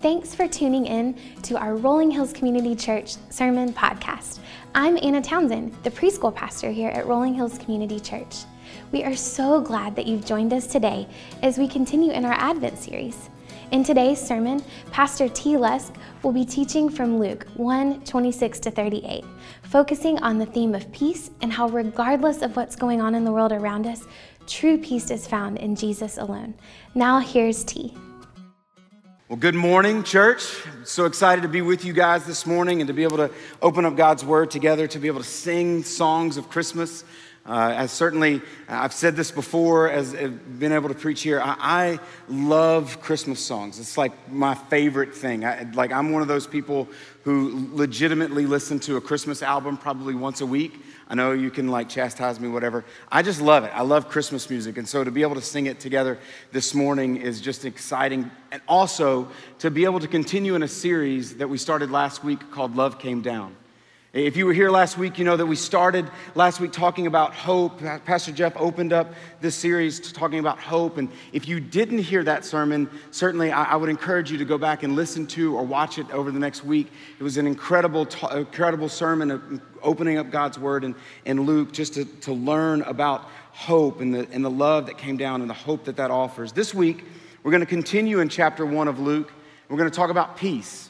Thanks for tuning in to our Rolling Hills Community Church Sermon Podcast. I'm Anna Townsend, the preschool pastor here at Rolling Hills Community Church. We are so glad that you've joined us today as we continue in our Advent series. In today's sermon, Pastor T. Lusk will be teaching from Luke 1:26-38, focusing on the theme of peace and how, regardless of what's going on in the world around us, true peace is found in Jesus alone. Now here's T. Well, good morning, church. I'm so excited to be with you guys this morning and to be able to open up God's Word together, to be able to sing songs of Christmas. I've said this before as I've been able to preach here, I love Christmas songs. It's like my favorite thing. I'm one of those people who legitimately listen to a Christmas album probably once a week. I know you can chastise me, whatever. I just love it. I love Christmas music. And so to be able to sing it together this morning is just exciting. And also to be able to continue in a series that we started last week called Love Came Down. If you were here last week, you know that we started last week talking about hope. Pastor Jeff opened up this series to talking about hope. And if you didn't hear that sermon, certainly I would encourage you to go back and listen to or watch it over the next week. It was an incredible sermon of opening up God's Word and Luke just to learn about hope and the love that came down and the hope that that offers. This week, we're going to continue in chapter 1 of Luke. We're going to talk about peace.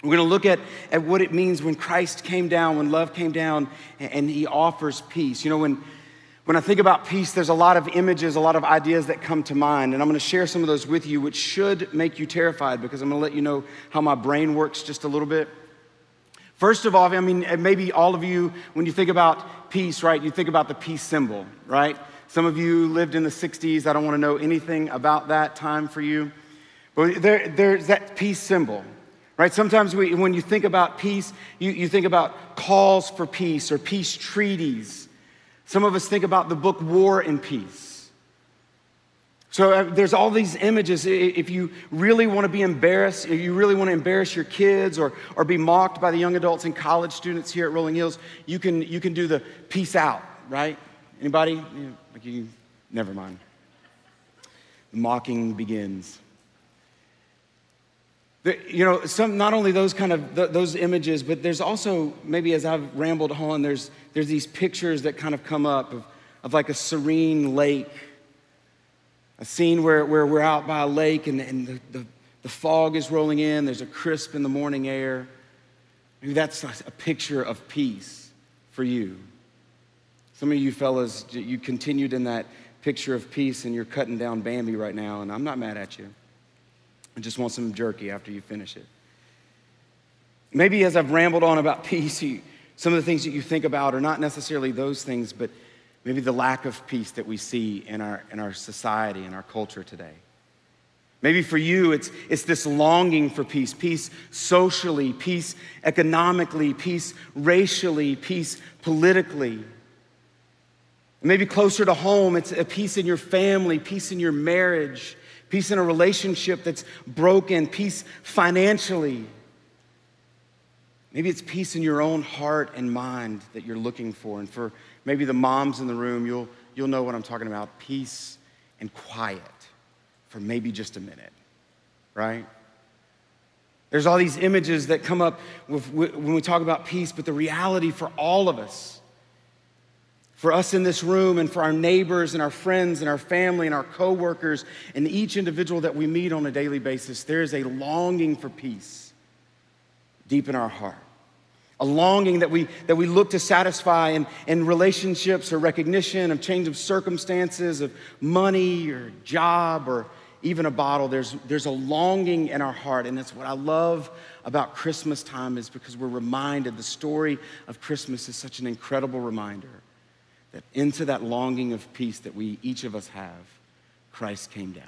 We're going to look at what it means when Christ came down, when love came down, and he offers peace. You know, when I think about peace, there's a lot of images, a lot of ideas that come to mind, and I'm going to share some of those with you, which should make you terrified because I'm going to let you know how my brain works just a little bit. First of all, I mean, maybe all of you, when you think about peace, right, you think about the peace symbol, right? Some of you lived in the 60s. I don't want to know anything about that time for you. But there's that peace symbol. Right? Sometimes when you think about peace, you think about calls for peace or peace treaties. Some of us think about the book War and Peace. So there's all these images. If you really want to be embarrassed, if you really want to embarrass your kids or be mocked by the young adults and college students here at Rolling Hills, you can do the peace out, right? Anybody? Never mind. The mocking begins. You know, not only those kind of those images, but there's also, maybe as I've rambled on, there's these pictures that kind of come up of like a serene lake, a scene where we're out by a lake and the fog is rolling in. There's a crisp in the morning air. Maybe that's a picture of peace for you. Some of you fellas, you continued in that picture of peace and you're cutting down Bambi right now, and I'm not mad at you. I just want some jerky after you finish it. Maybe as I've rambled on about peace, some of the things that you think about are not necessarily those things, but maybe the lack of peace that we see in our society, in our culture today. Maybe for you, it's this longing for peace, peace socially, peace economically, peace racially, peace politically. Maybe closer to home, it's a peace in your family, peace in your marriage, peace in a relationship that's broken, peace financially. Maybe it's peace in your own heart and mind that you're looking for. And for maybe the moms in the room, you'll know what I'm talking about. Peace and quiet for maybe just a minute, right? There's all these images that come up when we talk about peace, but the reality for all of us, for us in this room and for our neighbors and our friends and our family and our coworkers and each individual that we meet on a daily basis, there is a longing for peace deep in our heart. A longing that we look to satisfy in relationships or recognition, of change of circumstances, of money or job or even a bottle. There's a longing in our heart, and that's what I love about Christmas time, is because we're reminded the story of Christmas is such an incredible reminder that into that longing of peace that we, each of us, have, Christ came down.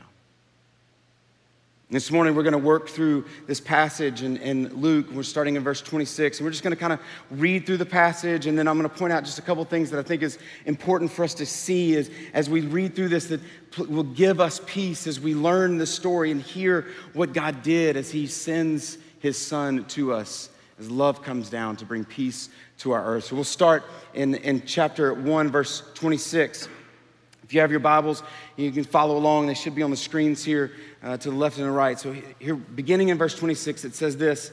And this morning, we're going to work through this passage in Luke. We're starting in verse 26, and we're just going to kind of read through the passage, and then I'm going to point out just a couple things that I think is important for us to see as we read through this, that will give us peace as we learn the story and hear what God did as he sends his son to us, as love comes down to bring peace to our earth. So we'll start in chapter 1, verse 26. If you have your Bibles, you can follow along. They should be on the screens here to the left and the right. So here, beginning in verse 26, it says this: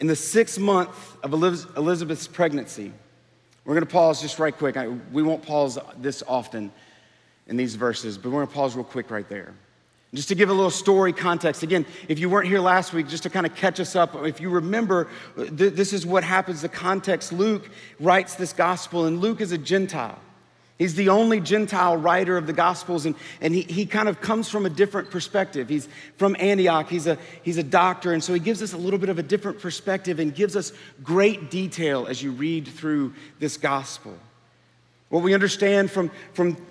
in the 6th month of Elizabeth's pregnancy. We're going to pause just right quick. We won't pause this often in these verses, but we're going to pause real quick right there. Just to give a little story context, again, if you weren't here last week, just to kind of catch us up, if you remember, this is what happens, the context. Luke writes this gospel, and Luke is a Gentile. He's the only Gentile writer of the gospels, and he kind of comes from a different perspective. He's from Antioch, he's a doctor, and so he gives us a little bit of a different perspective and gives us great detail as you read through this gospel. What we understand from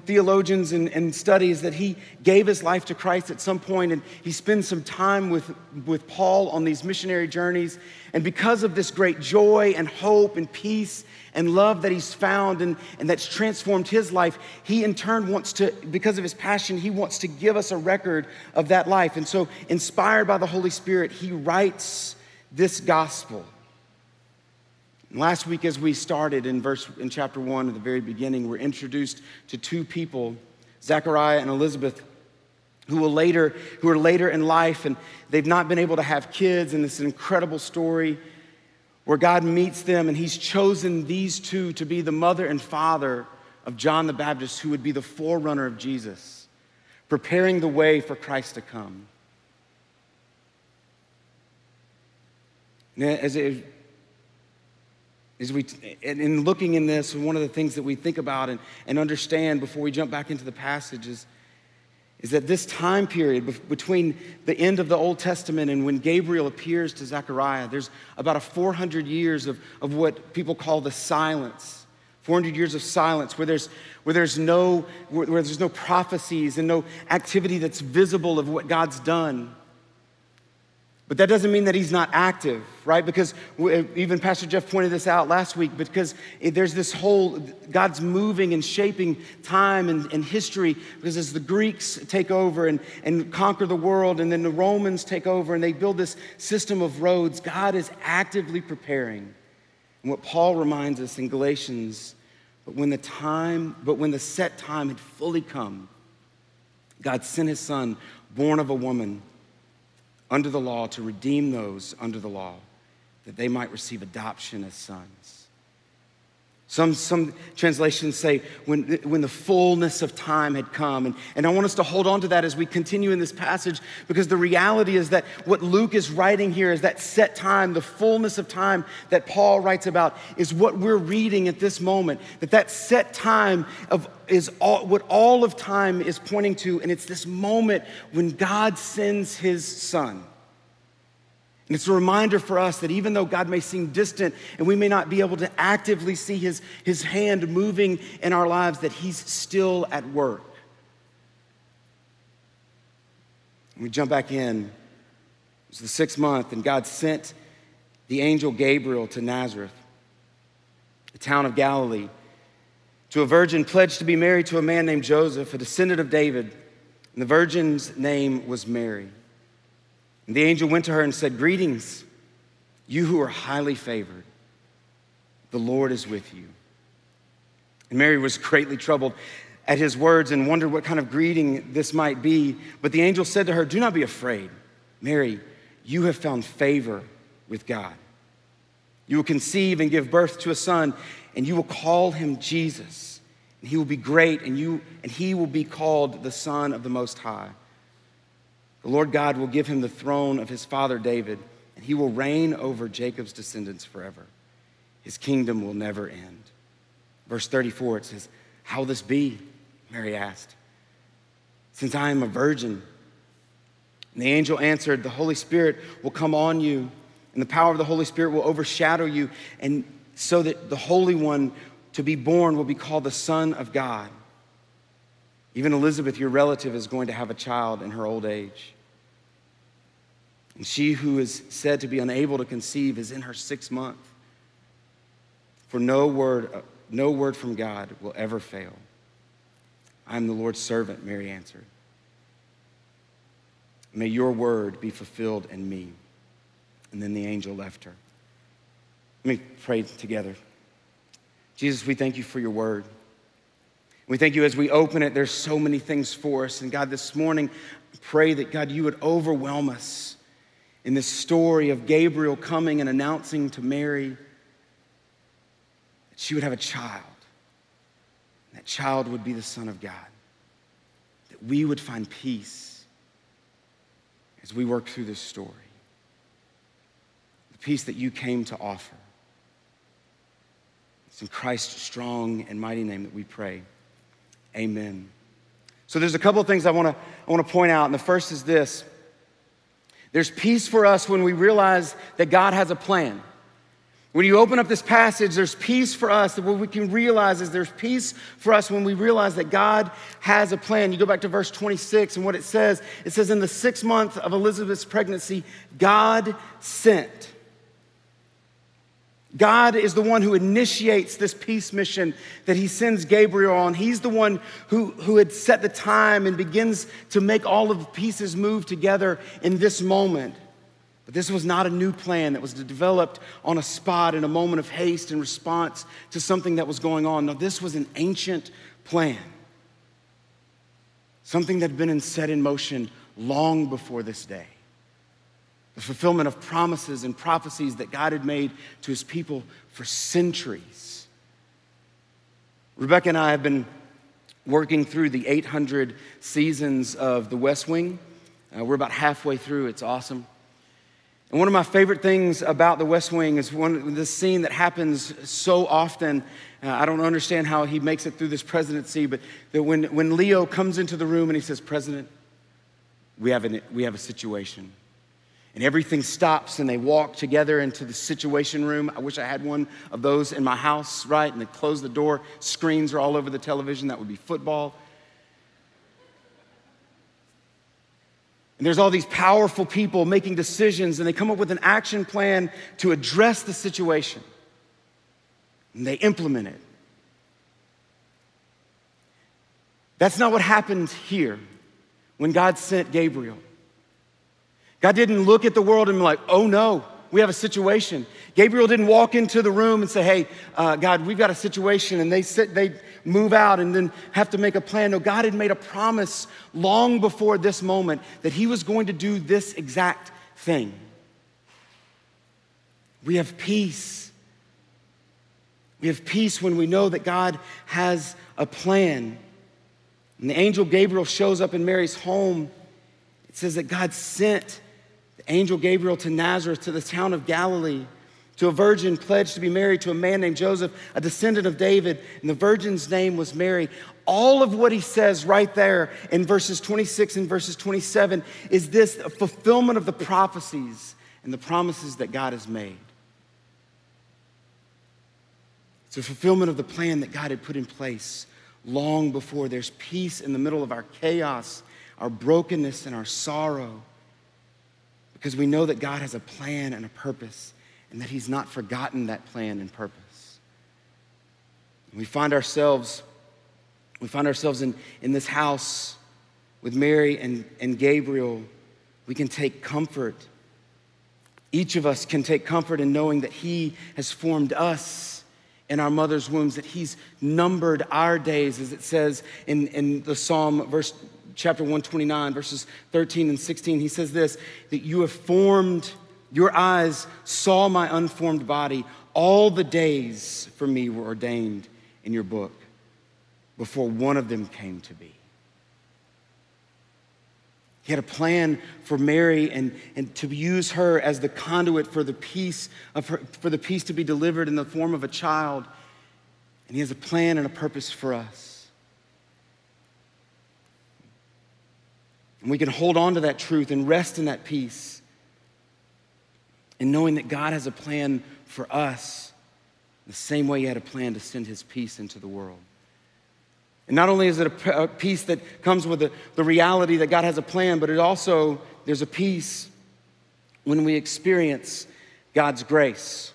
theologians and studies that he gave his life to Christ at some point, and he spends some time with Paul on these missionary journeys. And because of this great joy and hope and peace and love that he's found and that's transformed his life, he in turn wants to, because of his passion, he wants to give us a record of that life. And so, inspired by the Holy Spirit, he writes this gospel. Last week, as we started in chapter 1 at the very beginning, we're introduced to two people, Zechariah and Elizabeth, who are later in life, and they've not been able to have kids, and this incredible story where God meets them, and he's chosen these two to be the mother and father of John the Baptist, who would be the forerunner of Jesus, preparing the way for Christ to come. In looking in this, one of the things that we think about and understand before we jump back into the passage is that this time period between the end of the Old Testament and when Gabriel appears to Zechariah, there's about 400 years of what people call the silence, 400 years of silence where there's no prophecies and no activity that's visible of what God's done. But that doesn't mean that he's not active, right? Because even Pastor Jeff pointed this out last week, because there's this whole, God's moving and shaping time and history, because as the Greeks take over and conquer the world, and then the Romans take over and they build this system of roads, God is actively preparing. And what Paul reminds us in Galatians, but when the set time had fully come, God sent his son, born of a woman, under the law, to redeem those under the law, that they might receive adoption as sons. Some translations say when the fullness of time had come. And I want us to hold on to that as we continue in this passage, because the reality is that what Luke is writing here is that set time, the fullness of time that Paul writes about is what we're reading at this moment. That set time is what all of time is pointing to, and it's this moment when God sends his son. And it's a reminder for us that even though God may seem distant and we may not be able to actively see his hand moving in our lives, that he's still at work. And we jump back in. It was the 6th month, and God sent the angel Gabriel to Nazareth, the town of Galilee, to a virgin pledged to be married to a man named Joseph, a descendant of David. And the virgin's name was Mary. And the angel went to her and said, "Greetings, you who are highly favored. The Lord is with you." And Mary was greatly troubled at his words and wondered what kind of greeting this might be. But the angel said to her, "Do not be afraid, Mary, you have found favor with God. You will conceive and give birth to a son, and you will call him Jesus. And he will be great, and he will be called the Son of the Most High. The Lord God will give him the throne of his father David, and he will reign over Jacob's descendants forever. His kingdom will never end." Verse 34, it says, "How will this be?" Mary asked, "since I am a virgin." And the angel answered, "The Holy Spirit will come on you, and the power of the Holy Spirit will overshadow you, and so that the Holy One to be born will be called the Son of God. Even Elizabeth, your relative, is going to have a child in her old age. And she who is said to be unable to conceive is in her 6th month. For no word from God will ever fail." "I am the Lord's servant," Mary answered. "May your word be fulfilled in me." And then the angel left her. Let me pray together. Jesus, we thank you for your word. We thank you as we open it. There's so many things for us. And God, this morning, I pray that, God, you would overwhelm us in this story of Gabriel coming and announcing to Mary that she would have a child. And that child would be the Son of God. That we would find peace as we work through this story. The peace that you came to offer. It's in Christ's strong and mighty name that we pray. Amen. So there's a couple of things I want to point out, and the first is this. There's peace for us when we realize that God has a plan. When you open up this passage, there's peace for us. What we can realize is there's peace for us when we realize that God has a plan. You go back to verse 26 and what it says in the 6th month of Elizabeth's pregnancy, God sent. God is the one who initiates this peace mission that he sends Gabriel on. He's the one who had set the time and begins to make all of the pieces move together in this moment. But this was not a new plan that was developed on a spot in a moment of haste in response to something that was going on. No, this was an ancient plan. Something that had been set in motion long before this day. The fulfillment of promises and prophecies that God had made to his people for centuries. Rebecca and I have been working through the 800 seasons of the West Wing. We're about halfway through. It's awesome. And one of my favorite things about the West Wing is this scene that happens so often. I don't understand how he makes it through this presidency, but that when Leo comes into the room and he says, "President, we have a situation." And everything stops and they walk together into the situation room. I wish I had one of those in my house, right? And they close the door. Screens are all over the television. That would be football. And there's all these powerful people making decisions and they come up with an action plan to address the situation. And they implement it. That's not what happened here when God sent Gabriel. God didn't look at the world and be like, "Oh no, we have a situation." Gabriel didn't walk into the room and say, "Hey, God, we've got a situation," and they move out and then have to make a plan. No, God had made a promise long before this moment that he was going to do this exact thing. We have peace. We have peace when we know that God has a plan. And the angel Gabriel shows up in Mary's home. It says that God sent Angel Gabriel to Nazareth, to the town of Galilee, to a virgin pledged to be married to a man named Joseph, a descendant of David, and the virgin's name was Mary. All of what he says right there in verses 26 and verses 27 is this fulfillment of the prophecies and the promises that God has made. It's a fulfillment of the plan that God had put in place long before. There's peace in the middle of our chaos, our brokenness, and our sorrow, because we know that God has a plan and a purpose and that he's not forgotten that plan and purpose. And we find ourselves in this house with Mary and Gabriel. We can take comfort. Each of us can take comfort in knowing that he has formed us in our mother's wombs, that he's numbered our days, as it says in the Psalm verse Chapter 129, verses 13 and 16, he says this, that you have formed, your eyes saw my unformed body. All the days for me were ordained in your book before one of them came to be. He had a plan for Mary and to use her as the conduit for the peace of her, for the peace to be delivered in the form of a child. And he has a plan and a purpose for us. And we can hold on to that truth and rest in that peace and knowing that God has a plan for us the same way he had a plan to send his peace into the world. And not only is it a peace that comes with the reality that God has a plan, but it also, there's a peace when we experience God's grace.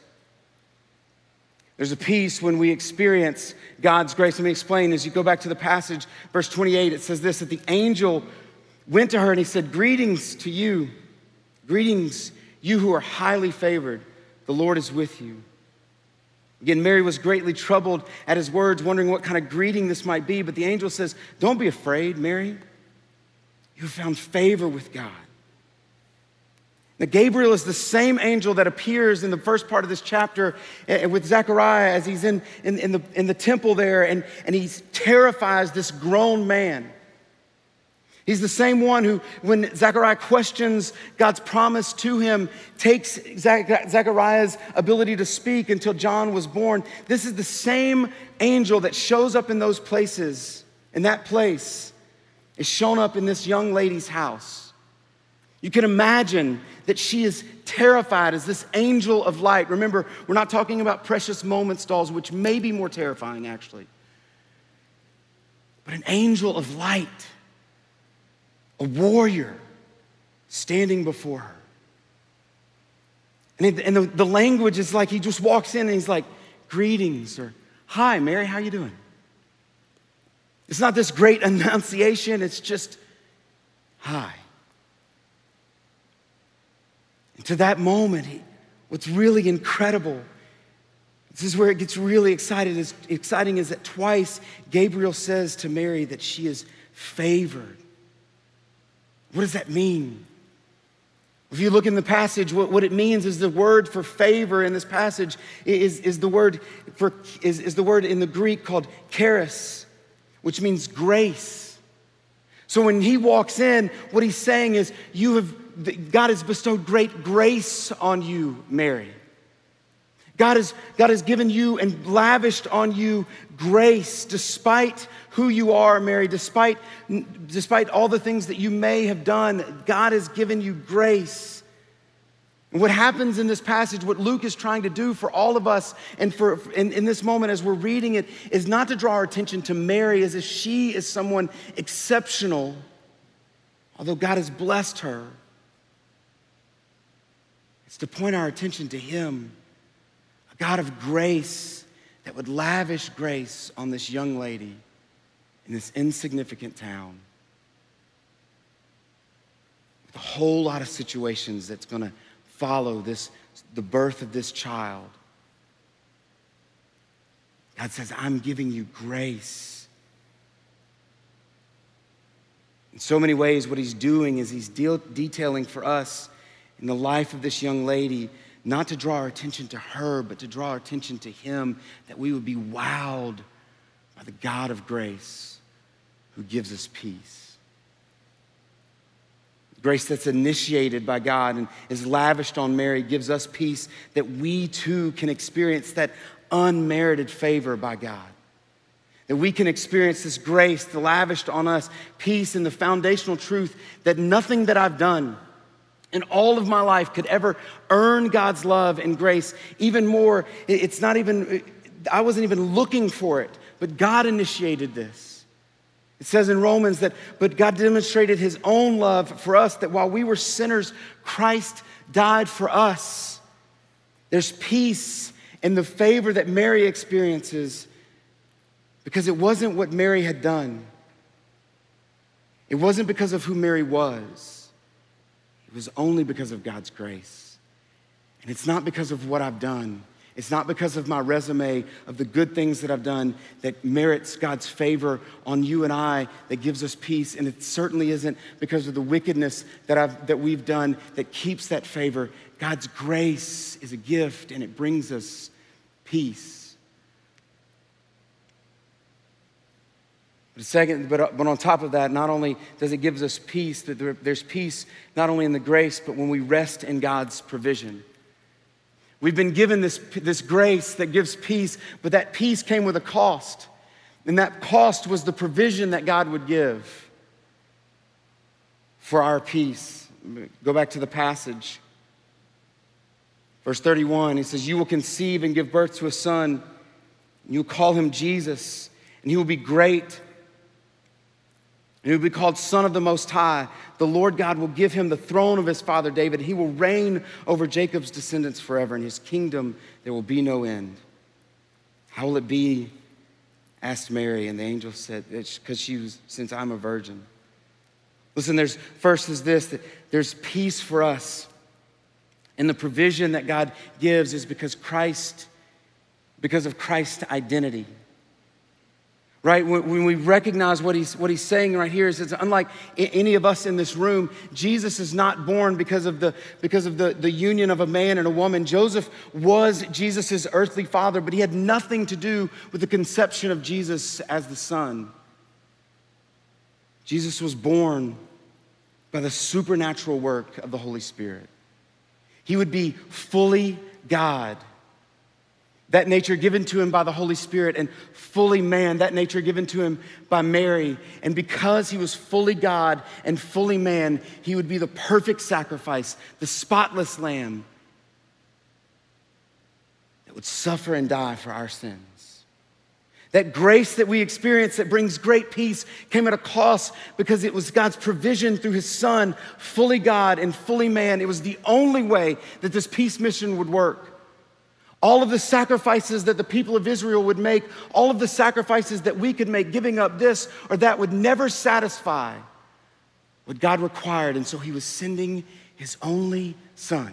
There's a peace when we experience God's grace. Let me explain. As you go back to the passage, verse 28, it says this, that the angel went to her and he said, "Greetings to you. Greetings, you who are highly favored. The Lord is with you." Again, Mary was greatly troubled at his words, wondering what kind of greeting this might be. But the angel says, don't be afraid, Mary. You have found favor with God. Now, Gabriel is the same angel that appears in the first part of this chapter with Zechariah as he's in the temple there, and he terrifies this grown man. He's the same one who, when Zechariah questions God's promise to him, takes Zechariah's ability to speak until John was born. This is the same angel that shows up in those places, in that place, is shown up in this young lady's house. You can imagine that she is terrified as this angel of light. Remember, we're not talking about Precious Moments dolls, which may be more terrifying, actually. But an angel of light, a warrior standing before her. And the language is like he just walks in and he's like, greetings, or hi, Mary, how you doing? It's not this great annunciation, it's just, hi. And to that moment, what's really incredible, this is where it gets really exciting, is that twice Gabriel says to Mary that she is favored. What does that mean? If you look in the passage, what it means is the word for favor in this passage is the word in the Greek called charis, which means grace. So when he walks in, what he's saying is, God has bestowed great grace on you, Mary. God has given you and lavished on you grace despite who you are, Mary, despite all the things that you may have done. God has given you grace. And what happens in this passage, what Luke is trying to do for all of us and for in this moment as we're reading it, is not to draw our attention to Mary as if she is someone exceptional, although God has blessed her. It's to point our attention to him, a God of grace that would lavish grace on this young lady in this insignificant town with a whole lot of situations that's going to follow the birth of this child. God says, I'm giving you grace. In so many ways, what he's doing is he's detailing for us in the life of this young lady, not to draw our attention to her, but to draw our attention to him, that we would be wowed by the God of grace who gives us peace. Grace that's initiated by God and is lavished on Mary gives us peace that we too can experience that unmerited favor by God. That we can experience this grace lavished on us, peace in the foundational truth that nothing that I've done and all of my life could ever earn God's love and grace. Even more, I wasn't even looking for it, but God initiated this. It says in Romans but God demonstrated his own love for us, that while we were sinners, Christ died for us. There's peace in the favor that Mary experiences because it wasn't what Mary had done. It wasn't because of who Mary was. It was only because of God's grace. And it's not because of what I've done. It's not because of my resume of the good things that I've done that merits God's favor on you and I that gives us peace. And it certainly isn't because of the wickedness that we've done that keeps that favor. God's grace is a gift and it brings us peace. But on top of that, not only does it give us peace, that there's peace not only in the grace, but when we rest in God's provision. We've been given this grace that gives peace, but that peace came with a cost. And that cost was the provision that God would give for our peace. Go back to the passage. Verse 31, he says, you will conceive and give birth to a son, and you'll call him Jesus, and he will be great. And he will be called Son of the Most High. The Lord God will give him the throne of his father David. He will reign over Jacob's descendants forever. In his kingdom, there will be no end. How will it be? Asked Mary. And the angel said, since I'm a virgin. Listen, first is this, that there's peace for us. And the provision that God gives is because Christ because of Christ's identity. Right? When we recognize what he's saying right here is it's unlike any of us in this room. Jesus is not born because of the union of a man and a woman. Joseph was Jesus' earthly father, but he had nothing to do with the conception of Jesus as the son. Jesus was born by the supernatural work of the Holy Spirit. He would be fully God, that nature given to him by the Holy Spirit, and fully man, that nature given to him by Mary. And because he was fully God and fully man, he would be the perfect sacrifice, the spotless lamb that would suffer and die for our sins. That grace that we experience that brings great peace came at a cost because it was God's provision through his son, fully God and fully man. It was the only way that this peace mission would work. All of the sacrifices that the people of Israel would make, all of the sacrifices that we could make, giving up this or that would never satisfy what God required. And so he was sending his only son.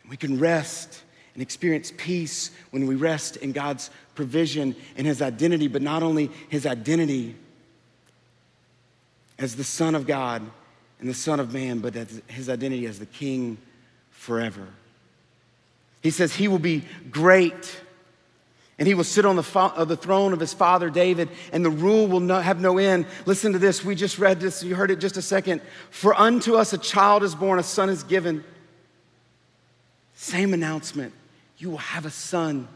And we can rest and experience peace when we rest in God's provision and his identity, but not only his identity as the Son of God and the Son of Man, but his identity as the King forever. He says he will be great and he will sit on the throne of his father David, and the rule will have no end. Listen to this. We just read this. You heard it just a second. For unto us a child is born, a son is given. Same announcement. You will have a son.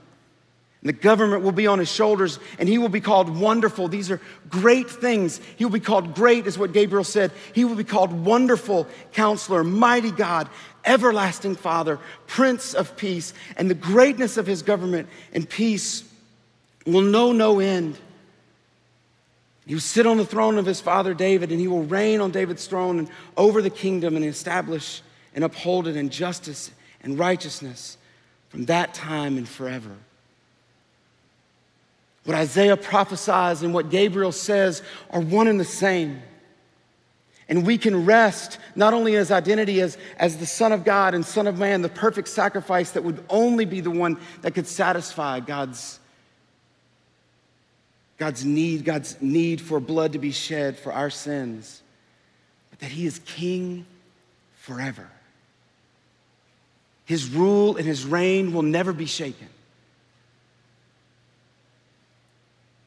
And the government will be on his shoulders, and he will be called Wonderful. These are great things. He will be called Great, is what Gabriel said. He will be called Wonderful Counselor, Mighty God, Everlasting Father, Prince of Peace. And the greatness of his government and peace will know no end. He will sit on the throne of his father David, and he will reign on David's throne and over the kingdom, and establish and uphold it in justice and righteousness from that time and forever. What Isaiah prophesies and what Gabriel says are one and the same. And we can rest not only in his identity as the Son of God and Son of Man, the perfect sacrifice that would only be the one that could satisfy God's need for blood to be shed for our sins, but that he is King forever. His rule and his reign will never be shaken.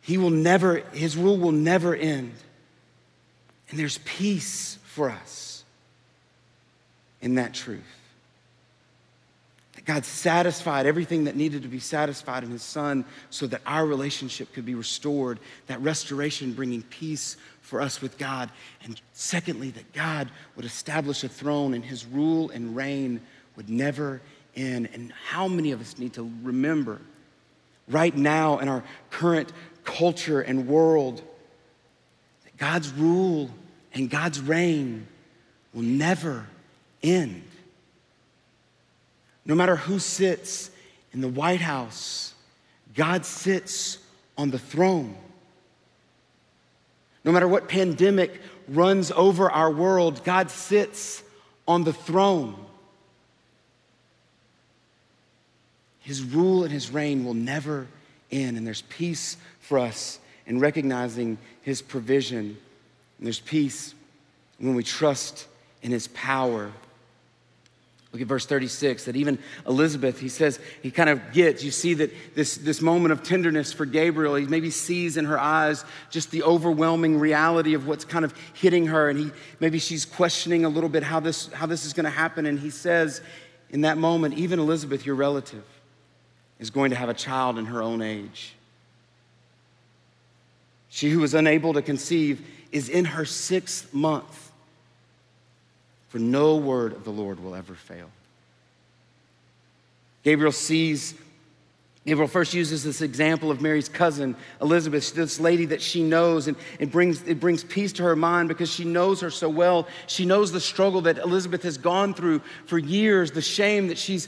His rule will never end. And there's peace for us in that truth. That God satisfied everything that needed to be satisfied in his son so that our relationship could be restored, that restoration bringing peace for us with God. And secondly, that God would establish a throne and his rule and reign would never end. And how many of us need to remember right now in our current culture and world, that God's rule and God's reign will never end. No matter who sits in the White House, God sits on the throne. No matter what pandemic runs over our world, God sits on the throne. His rule and his reign will never end, and there's peace for us in recognizing his provision. And there's peace when we trust in his power. Look at verse 36, that even Elizabeth, he says, he kind of gets, you see that this moment of tenderness for Gabriel, he maybe sees in her eyes just the overwhelming reality of what's kind of hitting her, and maybe she's questioning a little bit how this is gonna happen, and he says in that moment, even Elizabeth, your relative, is going to have a child in her own age. She who was unable to conceive is in her 6th month, for no word of the Lord will ever fail. Gabriel first uses this example of Mary's cousin, Elizabeth, this lady that she knows, and it brings peace to her mind because she knows her so well. She knows the struggle that Elizabeth has gone through for years, the shame that she's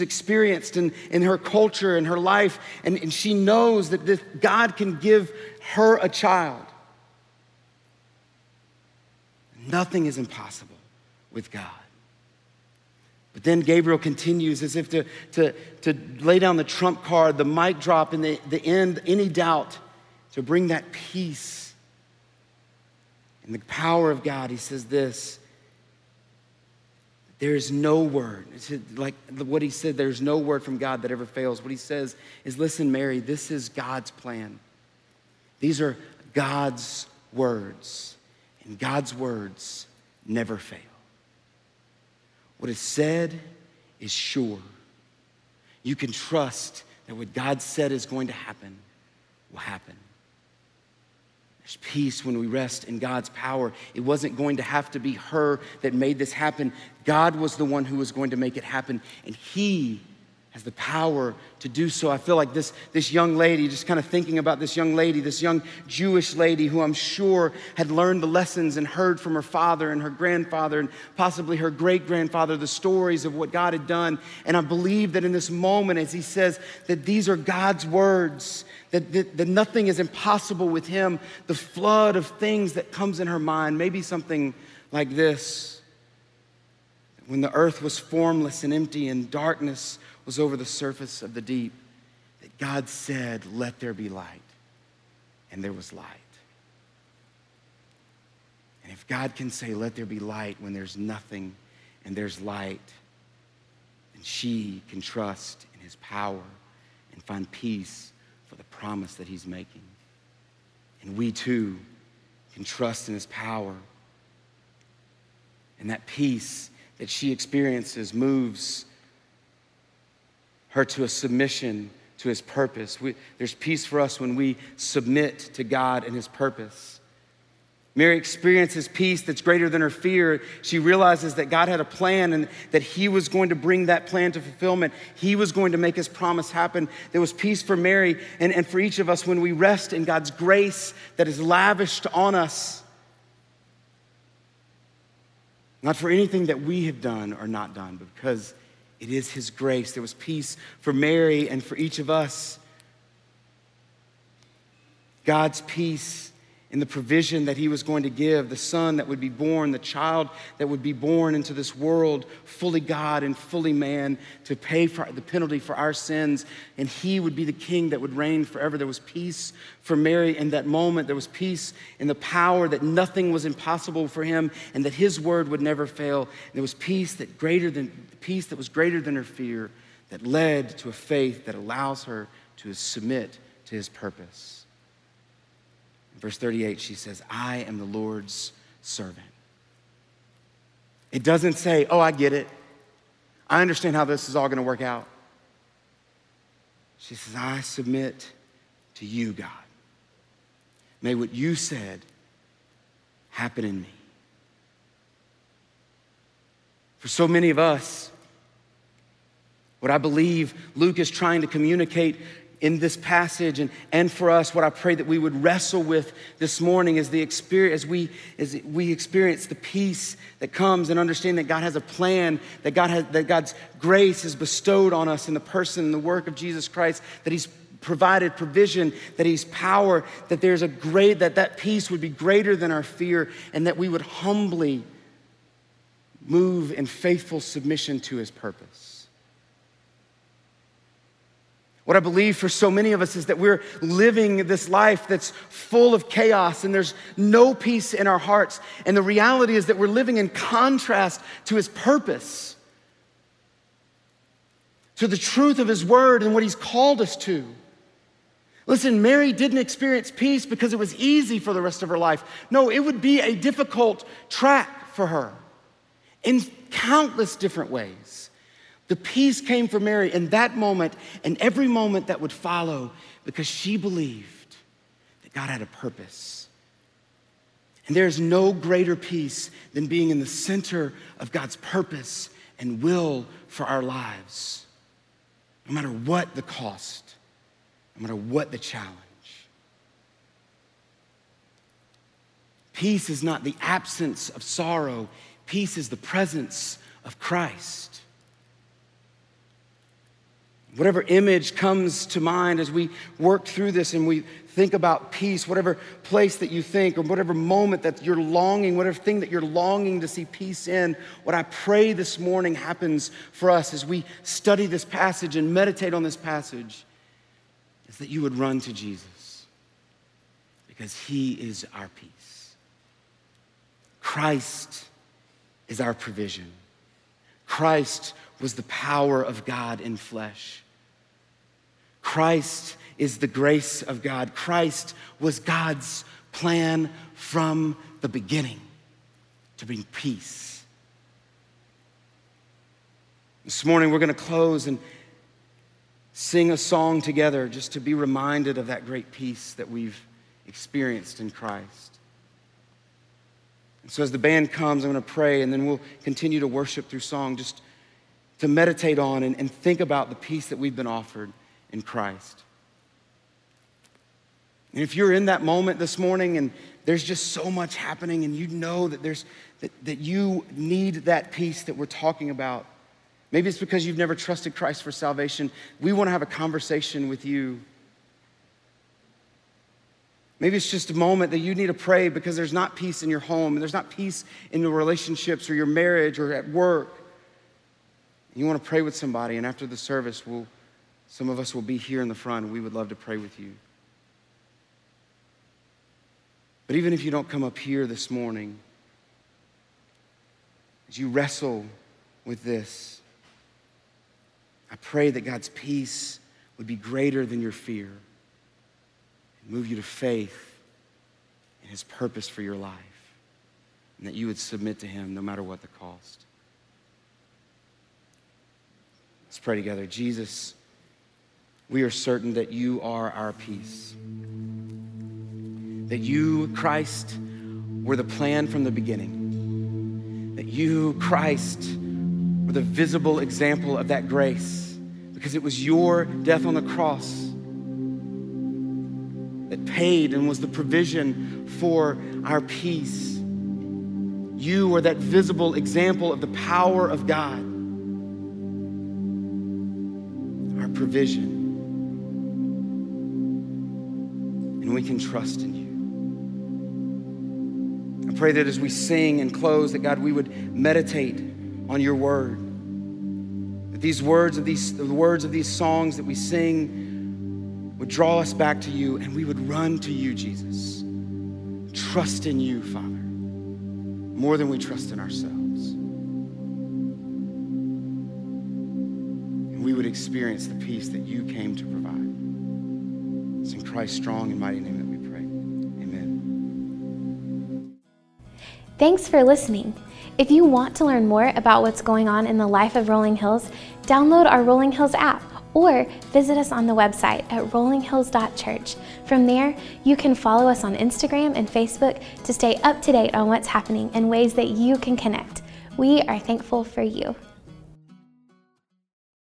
experienced in her culture and her life, and she knows that this God can give her a child. Nothing is impossible with God. But then Gabriel continues as if to lay down the trump card, the mic drop, and the end, any doubt, to bring that peace and the power of God. He says this, there is no word. It's like what he said, there's no word from God that ever fails. What he says is, listen, Mary, this is God's plan. These are God's words, and God's words never fail. What is said is sure. You can trust that what God said is going to happen will happen. There's peace when we rest in God's power. It wasn't going to have to be her that made this happen. God was the one who was going to make it happen, and he has the power to do so. I feel like this young lady, just kind of thinking about this young lady, this young Jewish lady who I'm sure had learned the lessons and heard from her father and her grandfather and possibly her great-grandfather, the stories of what God had done. And I believe that in this moment, as he says, that these are God's words, that nothing is impossible with him, the flood of things that comes in her mind, maybe something like this. When the earth was formless and empty and darkness was over the surface of the deep, that God said, let there be light, and there was light. And if God can say, let there be light when there's nothing and there's light, then she can trust in his power and find peace for the promise that he's making. And we too can trust in his power, and that peace that she experiences moves her to a submission to his purpose. There's peace for us when we submit to God and his purpose. Mary experiences peace that's greater than her fear. She realizes that God had a plan and that he was going to bring that plan to fulfillment. He was going to make his promise happen. There was peace for Mary and for each of us when we rest in God's grace that is lavished on us. Not for anything that we have done or not done, but because it is his grace. There was peace for Mary and for each of us. God's peace in the provision that he was going to give, the son that would be born, the child that would be born into this world, fully God and fully man, to pay for the penalty for our sins, and he would be the king that would reign forever. There was peace for Mary in that moment. There was peace in the power that nothing was impossible for him and that his word would never fail. And there was peace that was greater than her fear, that led to a faith that allows her to submit to his purpose. Verse 38, she says, I am the Lord's servant. It doesn't say, oh, I get it. I understand how this is all gonna work out. She says, I submit to you, God. May what you said happen in me. For so many of us, what I believe Luke is trying to communicate in this passage and for us, what I pray that we would wrestle with this morning is the experience, as we experience the peace that comes and understand that God has a plan, that God's grace is bestowed on us in the person and the work of Jesus Christ, that he's provided provision, that he's power, that there's that peace would be greater than our fear, and that we would humbly move in faithful submission to his purpose. What I believe for so many of us is that we're living this life that's full of chaos and there's no peace in our hearts. And the reality is that we're living in contrast to his purpose, to the truth of his word and what he's called us to. Listen, Mary didn't experience peace because it was easy for the rest of her life. No, it would be a difficult track for her in countless different ways. The peace came for Mary in that moment and every moment that would follow, because she believed that God had a purpose. And there is no greater peace than being in the center of God's purpose and will for our lives, no matter what the cost, no matter what the challenge. Peace is not the absence of sorrow. Peace is the presence of Christ. Whatever image comes to mind as we work through this and we think about peace, whatever place that you think or whatever moment that you're longing, whatever thing that you're longing to see peace in, what I pray this morning happens for us as we study this passage and meditate on this passage is that you would run to Jesus because he is our peace. Christ is our provision. Christ was the power of God in flesh. Christ is the grace of God. Christ was God's plan from the beginning to bring peace. This morning, we're going to close and sing a song together just to be reminded of that great peace that we've experienced in Christ. And so as the band comes, I'm going to pray, and then we'll continue to worship through song, just to meditate on and think about the peace that we've been offered in Christ. And if you're in that moment this morning and there's just so much happening and you know that that you need that peace that we're talking about, maybe it's because you've never trusted Christ for salvation, we want to have a conversation with you. Maybe it's just a moment that you need to pray because there's not peace in your home and there's not peace in your relationships or your marriage or at work. You want to pray with somebody, and after the service, some of us will be here in the front, and we would love to pray with you. But even if you don't come up here this morning, as you wrestle with this, I pray that God's peace would be greater than your fear and move you to faith in his purpose for your life, and that you would submit to him no matter what the cost. Let's pray together. Jesus, we are certain that you are our peace. That you, Christ, were the plan from the beginning. That you, Christ, were the visible example of that grace because it was your death on the cross that paid and was the provision for our peace. You were that visible example of the power of God. Provision. And we can trust in you. I pray that as we sing and close, that God, we would meditate on your word. That the words of these songs that we sing would draw us back to you, and we would run to you, Jesus. Trust in you, Father, more than we trust in ourselves. We would experience the peace that you came to provide. It's in Christ's strong and mighty name that we pray. Amen. Thanks for listening. If you want to learn more about what's going on in the life of Rolling Hills, download our Rolling Hills app or visit us on the website at rollinghills.church. From there, you can follow us on Instagram and Facebook to stay up to date on what's happening and ways that you can connect. We are thankful for you.